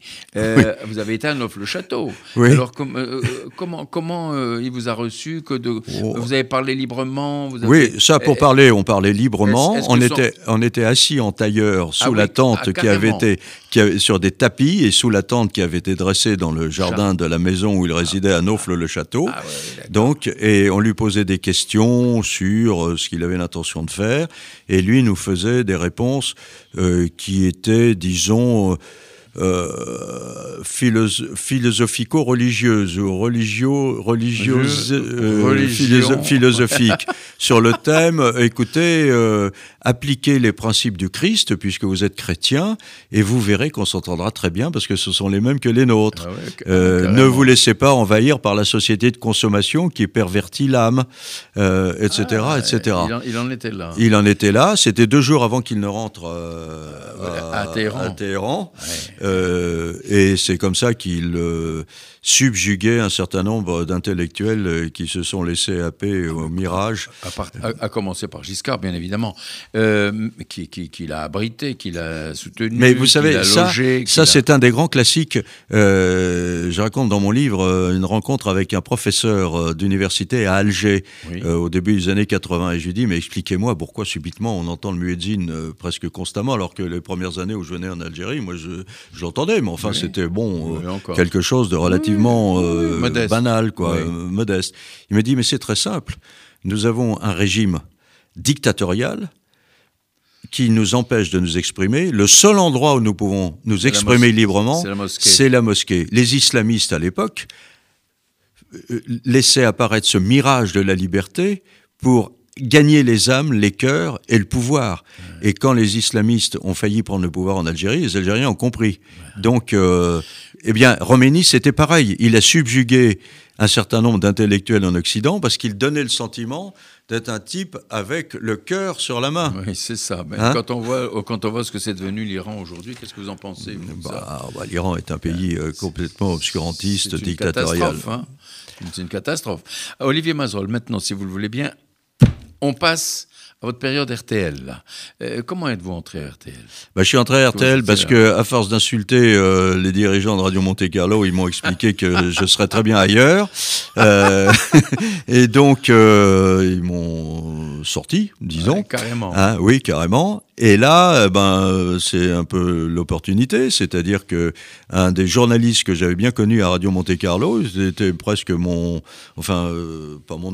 Vous avez été à Neuf-le-Château. Oui. Alors, comment il vous a reçu que de, vous avez parlé librement vous avez... Oui, ça, pour parler, on parlait librement. On était assis en tailleur sous la tente sur des tapis, et sous la tente qui avait été dressée dans le jardin de la maison où il résidait à Neuf-le-Château. Donc, et on lui posait des questions sur ce qu'il avait l'intention de faire. Et lui nous faisait des réponses qui étaient, disons, philosophico-religieuses ou philosophiques sur le thème, écoutez, appliquez les principes du Christ puisque vous êtes chrétien et vous verrez qu'on s'entendra très bien parce que ce sont les mêmes que les nôtres. Ah ouais, ne vous laissez pas envahir par la société de consommation qui pervertit l'âme, etc., etc. Il en était là. Il en était là, c'était 2 jours avant qu'il ne rentre à Téhéran. Et c'est comme ça qu'il subjuguait un certain nombre d'intellectuels qui se sont laissés happer au mirage. À commencer par Giscard, bien évidemment, qui l'a abrité, qui l'a soutenu, mais vous savez, ça c'est un des grands classiques. Je raconte dans mon livre une rencontre avec un professeur d'université à Alger au début des années 80. Et je lui dis, mais expliquez-moi pourquoi subitement on entend le muezzin presque constamment, alors que les premières années où je venais en Algérie, moi je l'entendais, mais enfin c'était bon, quelque chose de relativement banal, quoi, modeste. Il me dit, mais c'est très simple, nous avons un régime dictatorial qui nous empêche de nous exprimer. Le seul endroit où nous pouvons nous exprimer librement, c'est la mosquée. Les islamistes à l'époque laissaient apparaître ce mirage de la liberté pour gagner les âmes, les cœurs et le pouvoir. Et quand les islamistes ont failli prendre le pouvoir en Algérie, les Algériens ont compris. Donc, eh bien, Khomeini, c'était pareil. Il a subjugué un certain nombre d'intellectuels en Occident parce qu'il donnait le sentiment d'être un type avec le cœur sur la main. Oui, c'est ça. Mais quand on voit ce que c'est devenu l'Iran aujourd'hui, qu'est-ce que vous en pensez, vous, l'Iran est un pays complètement obscurantiste, dictatorial. C'est une catastrophe. Olivier Mazerolle, maintenant, si vous le voulez bien, on passe à votre période RTL. Comment êtes-vous entré à RTL ? Je suis entré à RTL parce qu'à force d'insulter les dirigeants de Radio Monte Carlo, ils m'ont expliqué que je serais très bien ailleurs. Et donc, ils m'ont sorti, disons. Carrément. Hein, oui, carrément. Et là, c'est un peu l'opportunité, c'est-à-dire que un des journalistes que j'avais bien connu à Radio Monte Carlo, c'était presque pas mon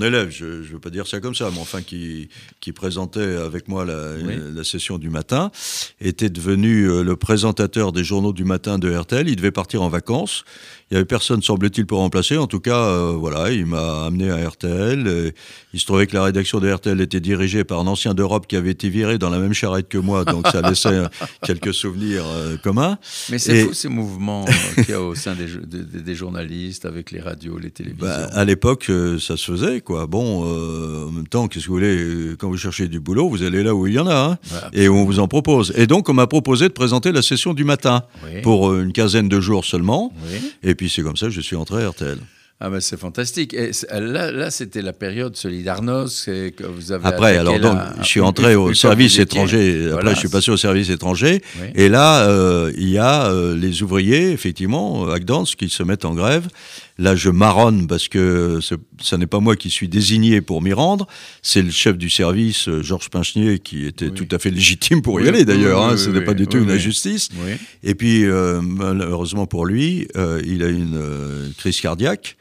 élève, je veux pas dire ça comme ça, mais enfin qui présentait avec moi la session du matin, était devenu le présentateur des journaux du matin de RTL. Il devait partir en vacances. Il n'y avait personne, semble-t-il, pour remplacer. En tout cas, il m'a amené à RTL. Il se trouvait que la rédaction de RTL était dirigée par un ancien d'Europe qui avait été viré dans la même charrette que moi, donc ça laissait quelques souvenirs communs. Mais c'est fou ces mouvements qu'il y a au sein des journalistes, avec les radios, les télévisions. À l'époque, ça se faisait, quoi. En même temps, qu'est-ce que vous voulez, quand vous cherchez du boulot, vous allez là où il y en a, hein, et on vous en propose. Et donc, on m'a proposé de présenter la session du matin pour une quinzaine de jours seulement. Oui. Et puis c'est comme ça que je suis entré à RTL. Ah ben c'est fantastique. Et là c'était la période Solidarnosc que vous avez. Après alors donc je suis entré au service étranger. Après je suis passé au service étranger. Et là il y a les ouvriers effectivement à Gdansk qui se mettent en grève. Là, je marronne parce que ça n'est pas moi qui suis désigné pour m'y rendre. C'est le chef du service, Georges Pinchenier, qui était tout à fait légitime pour y aller, d'ailleurs. Ce n'est pas du tout une injustice. Oui. Et puis, malheureusement pour lui, il a une crise cardiaque.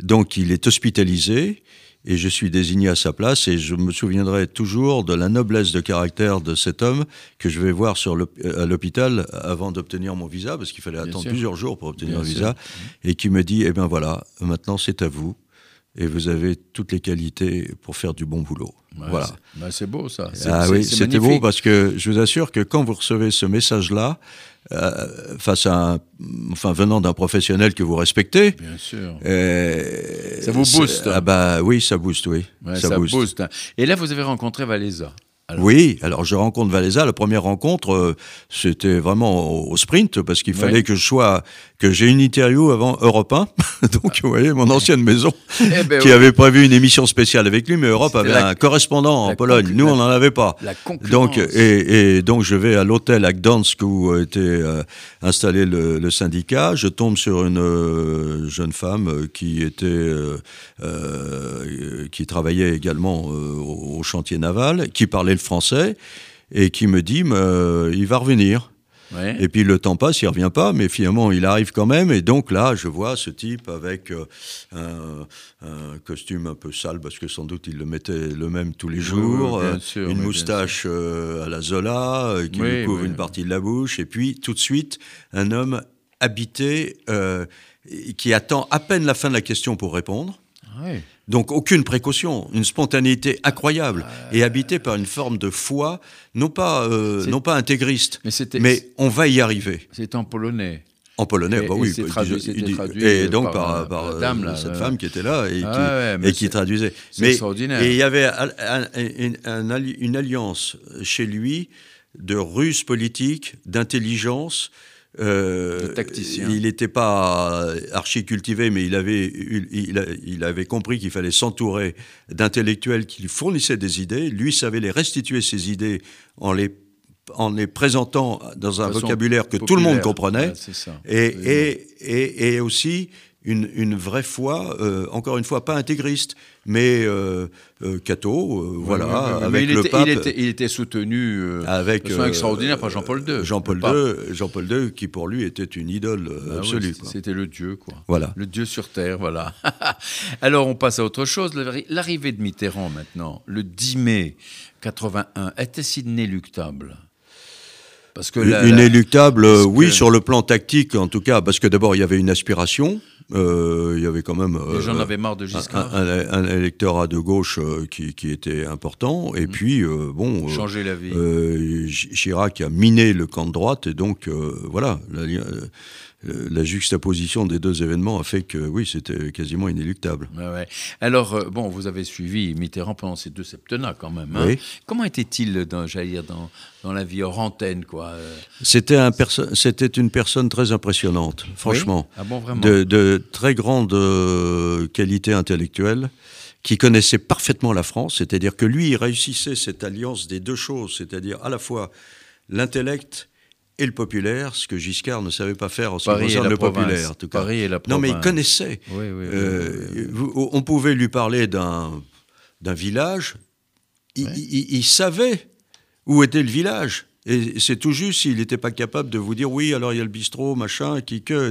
Donc, il est hospitalisé. Et je suis désigné à sa place, et je me souviendrai toujours de la noblesse de caractère de cet homme que je vais voir à l'hôpital avant d'obtenir mon visa, parce qu'il fallait attendre plusieurs jours pour obtenir un visa, et qui me dit, maintenant c'est à vous, et vous avez toutes les qualités pour faire du bon boulot. Ouais, voilà. C'est beau ça. C'était magnifique. Beau parce que je vous assure que quand vous recevez ce message-là, venant d'un professionnel que vous respectez, bien sûr. Ça vous booste. Ça booste, oui. Ouais, ça booste. Et là, vous avez rencontré Walesa. Alors je rencontre Walesa. La première rencontre, c'était vraiment au sprint, parce qu'il fallait que j'ai une interview avant Europe 1. Donc, vous voyez, mon ancienne maison, qui avait prévu une émission spéciale avec lui, mais Europe c'était avait un correspondant en Pologne. Nous, on n'en avait pas. La concurrence. Donc, donc, je vais à l'hôtel à Gdansk, où était installé le syndicat. Je tombe sur une jeune femme qui était, qui travaillait également au chantier naval, qui parlait le français et qui me dit il va revenir. Ouais. Et puis le temps passe, il ne revient pas, mais finalement il arrive quand même. Et donc là, je vois ce type avec un costume un peu sale, parce que sans doute il le mettait le même tous les jours, une moustache à la Zola, qui lui couvre une partie de la bouche. Et puis tout de suite, un homme habité qui attend à peine la fin de la question pour répondre. Ouais. Donc aucune précaution, une spontanéité incroyable et habitée par une forme de foi, non pas intégriste, mais on va y arriver. C'est en polonais. En polonais, c'est traduit. Et donc par la dame, cette femme qui était là et qui traduisait. C'est extraordinaire. Et il y avait une alliance chez lui de ruses politiques, d'intelligence. Il n'était pas archi-cultivé, mais il avait compris qu'il fallait s'entourer d'intellectuels qui lui fournissaient des idées. Lui savait les restituer, ces idées, en les présentant dans un vocabulaire que tout le monde comprenait. Et aussi une vraie foi, encore une fois, pas intégriste, mais catho, avec le pape. Il était soutenu avec, de façon extraordinaire par Jean-Paul II. Jean-Paul II, qui pour lui était une idole absolue. Oui, c'était le Dieu, quoi. Voilà. Le Dieu sur Terre, voilà. Alors on passe à autre chose. L'arrivée de Mitterrand maintenant, le 10 mai 81, était-ce inéluctable ? Parce que inéluctable, sur le plan tactique en tout cas, parce que d'abord il y avait une aspiration, il y avait quand même les gens avaient marre de Giscard, un électorat de gauche qui était important, et puis changer la vie. Chirac a miné le camp de droite, et donc la juxtaposition des deux événements a fait que, c'était quasiment inéluctable. Ouais. Alors, vous avez suivi Mitterrand pendant ces deux septennats, quand même. Hein. Oui. Comment était-il, dans la vie hors-antenne, quoi ? C'était une personne très impressionnante, franchement. Oui. Ah bon, vraiment ? De très grande qualité intellectuelle, qui connaissait parfaitement la France. C'est-à-dire que lui, il réussissait cette alliance des deux choses, c'est-à-dire à la fois l'intellect et le populaire, ce que Giscard ne savait pas faire en ce qui concerne le populaire. En tout cas. Paris et la province. Non, mais il connaissait. On pouvait lui parler d'un village. Il savait Où était le village ? Et c'est tout juste s'il n'était pas capable de vous dire « oui, alors il y a le bistrot, machin, etc. »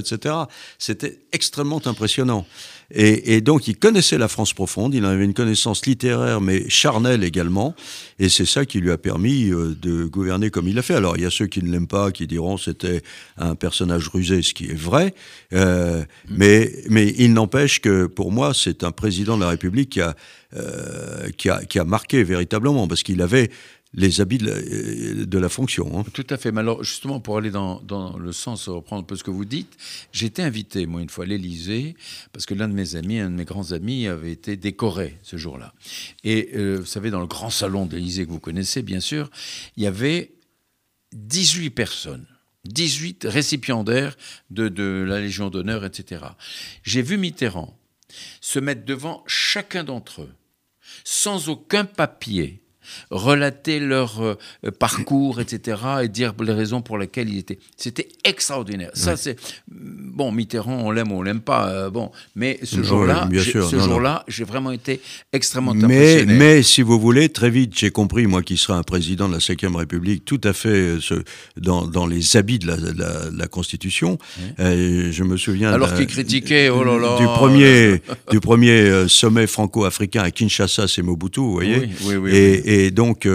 C'était extrêmement impressionnant. Et donc, il connaissait la France profonde, il avait une connaissance littéraire, mais charnelle également, et c'est ça qui lui a permis de gouverner comme il l'a fait. Alors, il y a ceux qui ne l'aiment pas, qui diront que c'était un personnage rusé, ce qui est vrai, mais il n'empêche que, pour moi, c'est un président de la République qui a marqué véritablement, parce qu'il avait les habits de la fonction. Hein. Tout à fait. Mais alors, justement, pour aller dans le sens, reprendre un peu ce que vous dites, j'ai été invité, moi, une fois à l'Élysée, parce que l'un de mes amis, un de mes grands amis, avait été décoré ce jour-là. Et vous savez, dans le grand salon de l'Élysée que vous connaissez, bien sûr, il y avait 18 personnes, 18 récipiendaires de la Légion d'honneur, etc. J'ai vu Mitterrand se mettre devant chacun d'entre eux, sans aucun papier, relater leur parcours, etc., et dire les raisons pour lesquelles il était. C'était extraordinaire. Ça, c'est... Bon, Mitterrand, on l'aime ou on l'aime pas, bon, mais ce jour-là, j'ai vraiment été extrêmement impressionné. Mais, si vous voulez, très vite, j'ai compris, moi, qui serais un président de la 5e République, tout à fait dans les habits de la Constitution. Je me souviens... Alors qu'il critiquait, oh là là... Du premier sommet franco-africain à Kinshasa, c'est Mobutu, vous voyez. Oui. Et donc,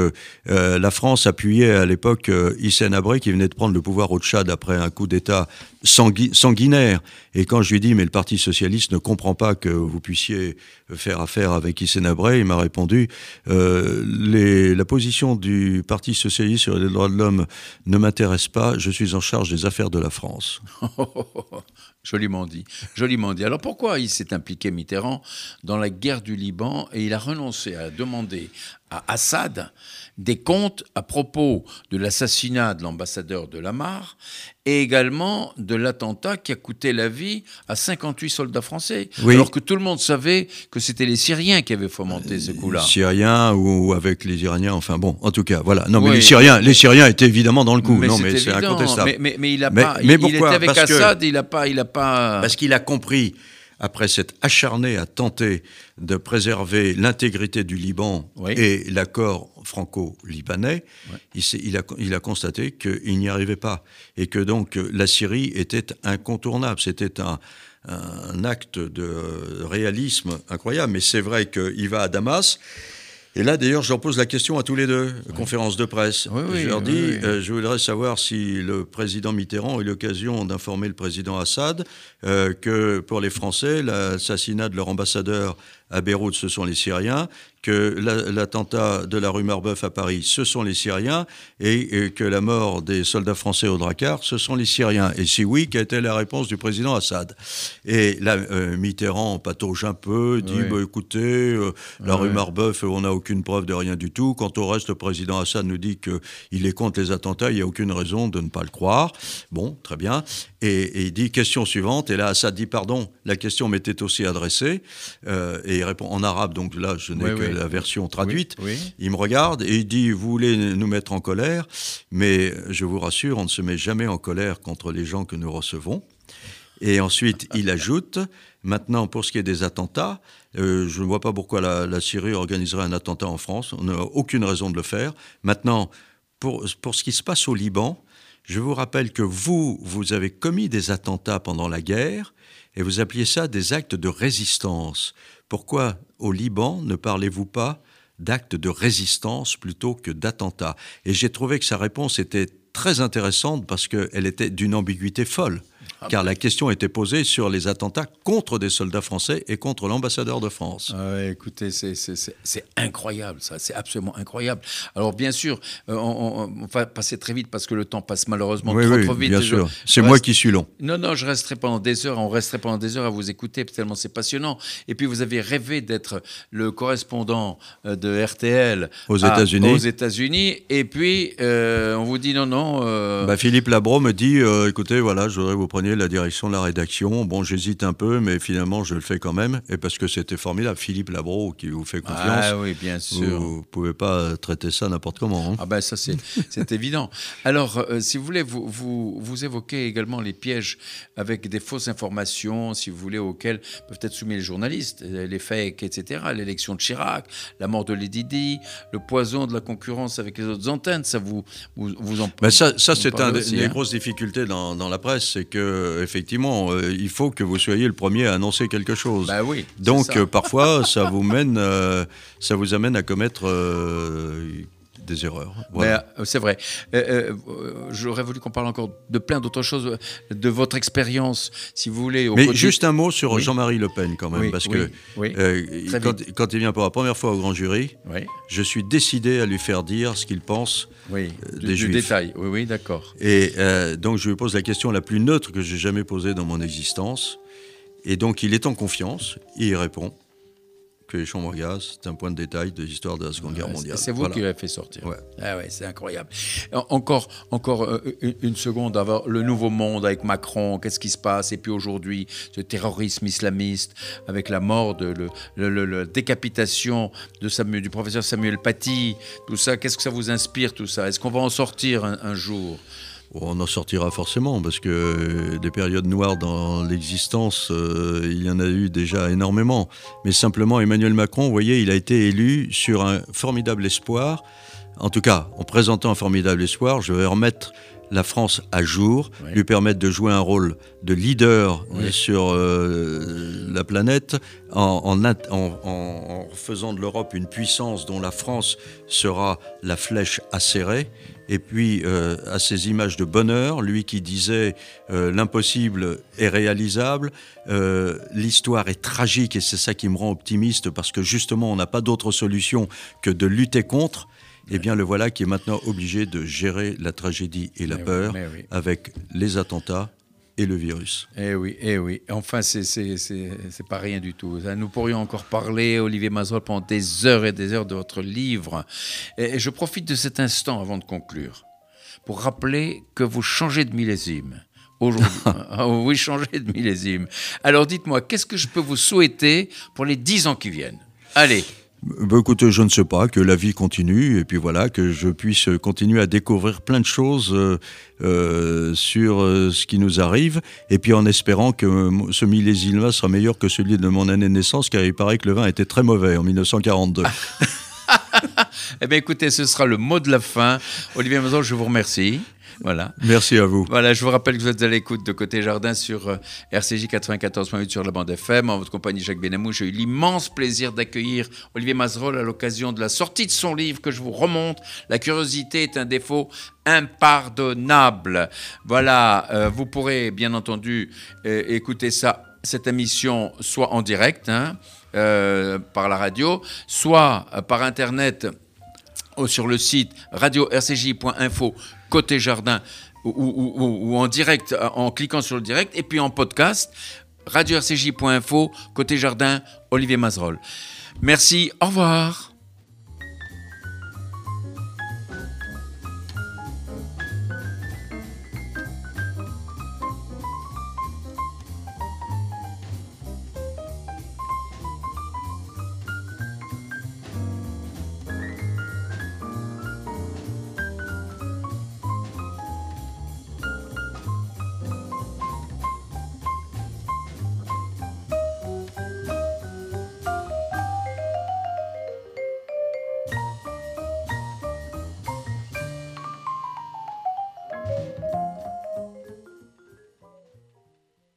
la France appuyait à l'époque Hissène Habré, qui venait de prendre le pouvoir au Tchad après un coup d'État sanguinaire. Et quand je lui dis « mais le Parti socialiste ne comprend pas que vous puissiez faire affaire avec Hissène Habré », il m'a répondu « la position du Parti socialiste sur les droits de l'homme ne m'intéresse pas, je suis en charge des affaires de la France ». Joliment dit. Alors pourquoi il s'est impliqué, Mitterrand, dans la guerre du Liban, et il a renoncé à demander à Assad des comptes à propos de l'assassinat de l'ambassadeur de Lamar et également de l'attentat qui a coûté la vie à 58 soldats français, alors que tout le monde savait que c'était les Syriens qui avaient fomenté ces coups-là. Les Syriens ou avec les Iraniens, enfin bon, en tout cas, voilà. Non, mais les Syriens étaient évidemment dans le coup, mais c'est incontestable. Mais il a pas... il était avec Assad, il n'a pas... Parce qu'il a compris... Après s'être acharné à tenter de préserver l'intégrité du Liban et l'accord franco-libanais, il a constaté qu'il n'y arrivait pas. Et que donc la Syrie était incontournable. C'était un acte de réalisme incroyable. Mais c'est vrai qu'il va à Damas. Et là, d'ailleurs, je leur pose la question à tous les deux, conférence de presse. Je leur dis, je voudrais savoir si le président Mitterrand a eu l'occasion d'informer le président Assad que pour les Français, l'assassinat de leur ambassadeur à Beyrouth, ce sont les Syriens, que l'attentat de la rue Marbeuf à Paris, ce sont les Syriens, et que la mort des soldats français au Drakkar, ce sont les Syriens. Et si oui, quelle était la réponse du président Assad ? Et là, Mitterrand patauge un peu, dit « bah, écoutez, la rue Marbeuf, on n'a aucune preuve de rien du tout. Quant au reste, le président Assad nous dit qu'il est contre les attentats, il n'y a aucune raison de ne pas le croire. » Bon, très bien. Et il dit « question suivante ». Et là, Assad dit « pardon, la question m'était aussi adressée ». Et il répond en arabe, donc là, je n'ai que la version traduite. Il me regarde et il dit « vous voulez nous mettre en colère, mais je vous rassure, on ne se met jamais en colère contre les gens que nous recevons ». Et ensuite, il ajoute « maintenant, pour ce qui est des attentats, je ne vois pas pourquoi la Syrie organiserait un attentat en France. On n'a aucune raison de le faire. Maintenant, pour ce qui se passe au Liban, je vous rappelle que vous avez commis des attentats pendant la guerre et vous appeliez ça des actes de résistance. Pourquoi, au Liban, ne parlez-vous pas d'actes de résistance plutôt que d'attentats ? » Et j'ai trouvé que sa réponse était très intéressante parce qu'elle était d'une ambiguïté folle. Car la question était posée sur les attentats contre des soldats français et contre l'ambassadeur de France. Écoutez, c'est incroyable, ça. C'est absolument incroyable. Alors, bien sûr, on va passer très vite parce que le temps passe malheureusement trop vite. Oui, bien sûr. Moi qui suis long. Non, je resterai pendant des heures. On resterait pendant des heures à vous écouter tellement c'est passionnant. Et puis, vous avez rêvé d'être le correspondant de RTL aux États-Unis. Et puis, on vous dit non. Philippe Labro me dit, écoutez, voilà, je voudrais vous preniez donné la direction de la rédaction. Bon, j'hésite un peu, mais finalement, je le fais quand même. Et parce que c'était formidable. Philippe Labro, qui vous fait confiance. Ah oui, bien sûr. Vous ne pouvez pas traiter ça n'importe comment. Hein. Ah ben ça, c'est évident. Alors, si vous voulez, vous évoquez également les pièges avec des fausses informations, si vous voulez, auxquelles peuvent être soumis les journalistes, les fakes, etc. L'élection de Chirac, la mort de Lady Di, le poison de la concurrence avec les autres antennes. Ça vous en... Ben ça c'est une des grosses difficultés dans la presse, c'est qu'effectivement, il faut que vous soyez le premier à annoncer quelque chose. Ben oui, donc ça. Parfois, ça vous amène à commettre... des erreurs. Voilà. Mais, c'est vrai. J'aurais voulu qu'on parle encore de plein d'autres choses, de votre expérience, si vous voulez. Mais juste un mot sur Jean-Marie Le Pen, quand même, parce que quand il vient pour la première fois au grand jury, je suis décidé à lui faire dire ce qu'il pense des Juifs. Du détail, oui, d'accord. Et donc, je lui pose la question la plus neutre que j'ai jamais posée dans mon existence. Et donc, il est en confiance, et il répond que les chambres à gaz, c'est un point de détail de l'histoire de la Seconde Guerre mondiale. C'est vous qui l'avez fait sortir. Ouais. Ah ouais, c'est incroyable. Encore une seconde, le nouveau monde avec Macron, qu'est-ce qui se passe? Et puis aujourd'hui, ce terrorisme islamiste, avec la mort, la décapitation du professeur Samuel Paty, tout ça, qu'est-ce que ça vous inspire, tout ça? Est-ce qu'on va en sortir un jour? On en sortira forcément, parce que des périodes noires dans l'existence, il y en a eu déjà énormément. Mais simplement, Emmanuel Macron, vous voyez, il a été élu sur un formidable espoir. En tout cas, en présentant un formidable espoir, je vais remettre la France à jour, lui permettre de jouer un rôle de leader sur la planète, en faisant de l'Europe une puissance dont la France sera la flèche acérée. Et puis, à ces images de bonheur, lui qui disait « l'impossible est réalisable »,« l'histoire est tragique » et c'est ça qui me rend optimiste parce que justement, on n'a pas d'autre solution que de lutter contre. Eh bien, le voilà qui est maintenant obligé de gérer la tragédie et la peur avec les attentats et le virus. Eh oui. Enfin, c'est pas rien du tout. Nous pourrions encore parler, Olivier Mazerolle, pendant des heures et des heures de votre livre. Et je profite de cet instant avant de conclure pour rappeler que vous changez de millésime. Aujourd'hui, oui, changez de millésime. Alors, dites-moi, qu'est-ce que je peux vous souhaiter pour les 10 ans qui viennent? Allez. Bah, écoutez, je ne sais pas, que la vie continue et puis voilà, que je puisse continuer à découvrir plein de choses sur ce qui nous arrive et puis en espérant que ce millésime-là sera meilleur que celui de mon année de naissance car il paraît que le vin était très mauvais en 1942. Eh bien écoutez, ce sera le mot de la fin. Olivier Mazerolle, je vous remercie. Voilà. Merci à vous. Voilà, je vous rappelle que vous êtes à l'écoute de Côté Jardin sur RCJ 94.8 sur la bande FM. En votre compagnie, Jacques Benhamou, j'ai eu l'immense plaisir d'accueillir Olivier Mazerolle à l'occasion de la sortie de son livre que je vous remonte. La curiosité est un défaut impardonnable. Voilà, vous pourrez bien entendu écouter cette émission soit en direct par la radio, soit par internet ou sur le site radio-rcj.info. Côté Jardin ou en direct, en cliquant sur le direct, et puis en podcast, radio-rcj.info, Côté Jardin, Olivier Mazerolle. Merci, au revoir.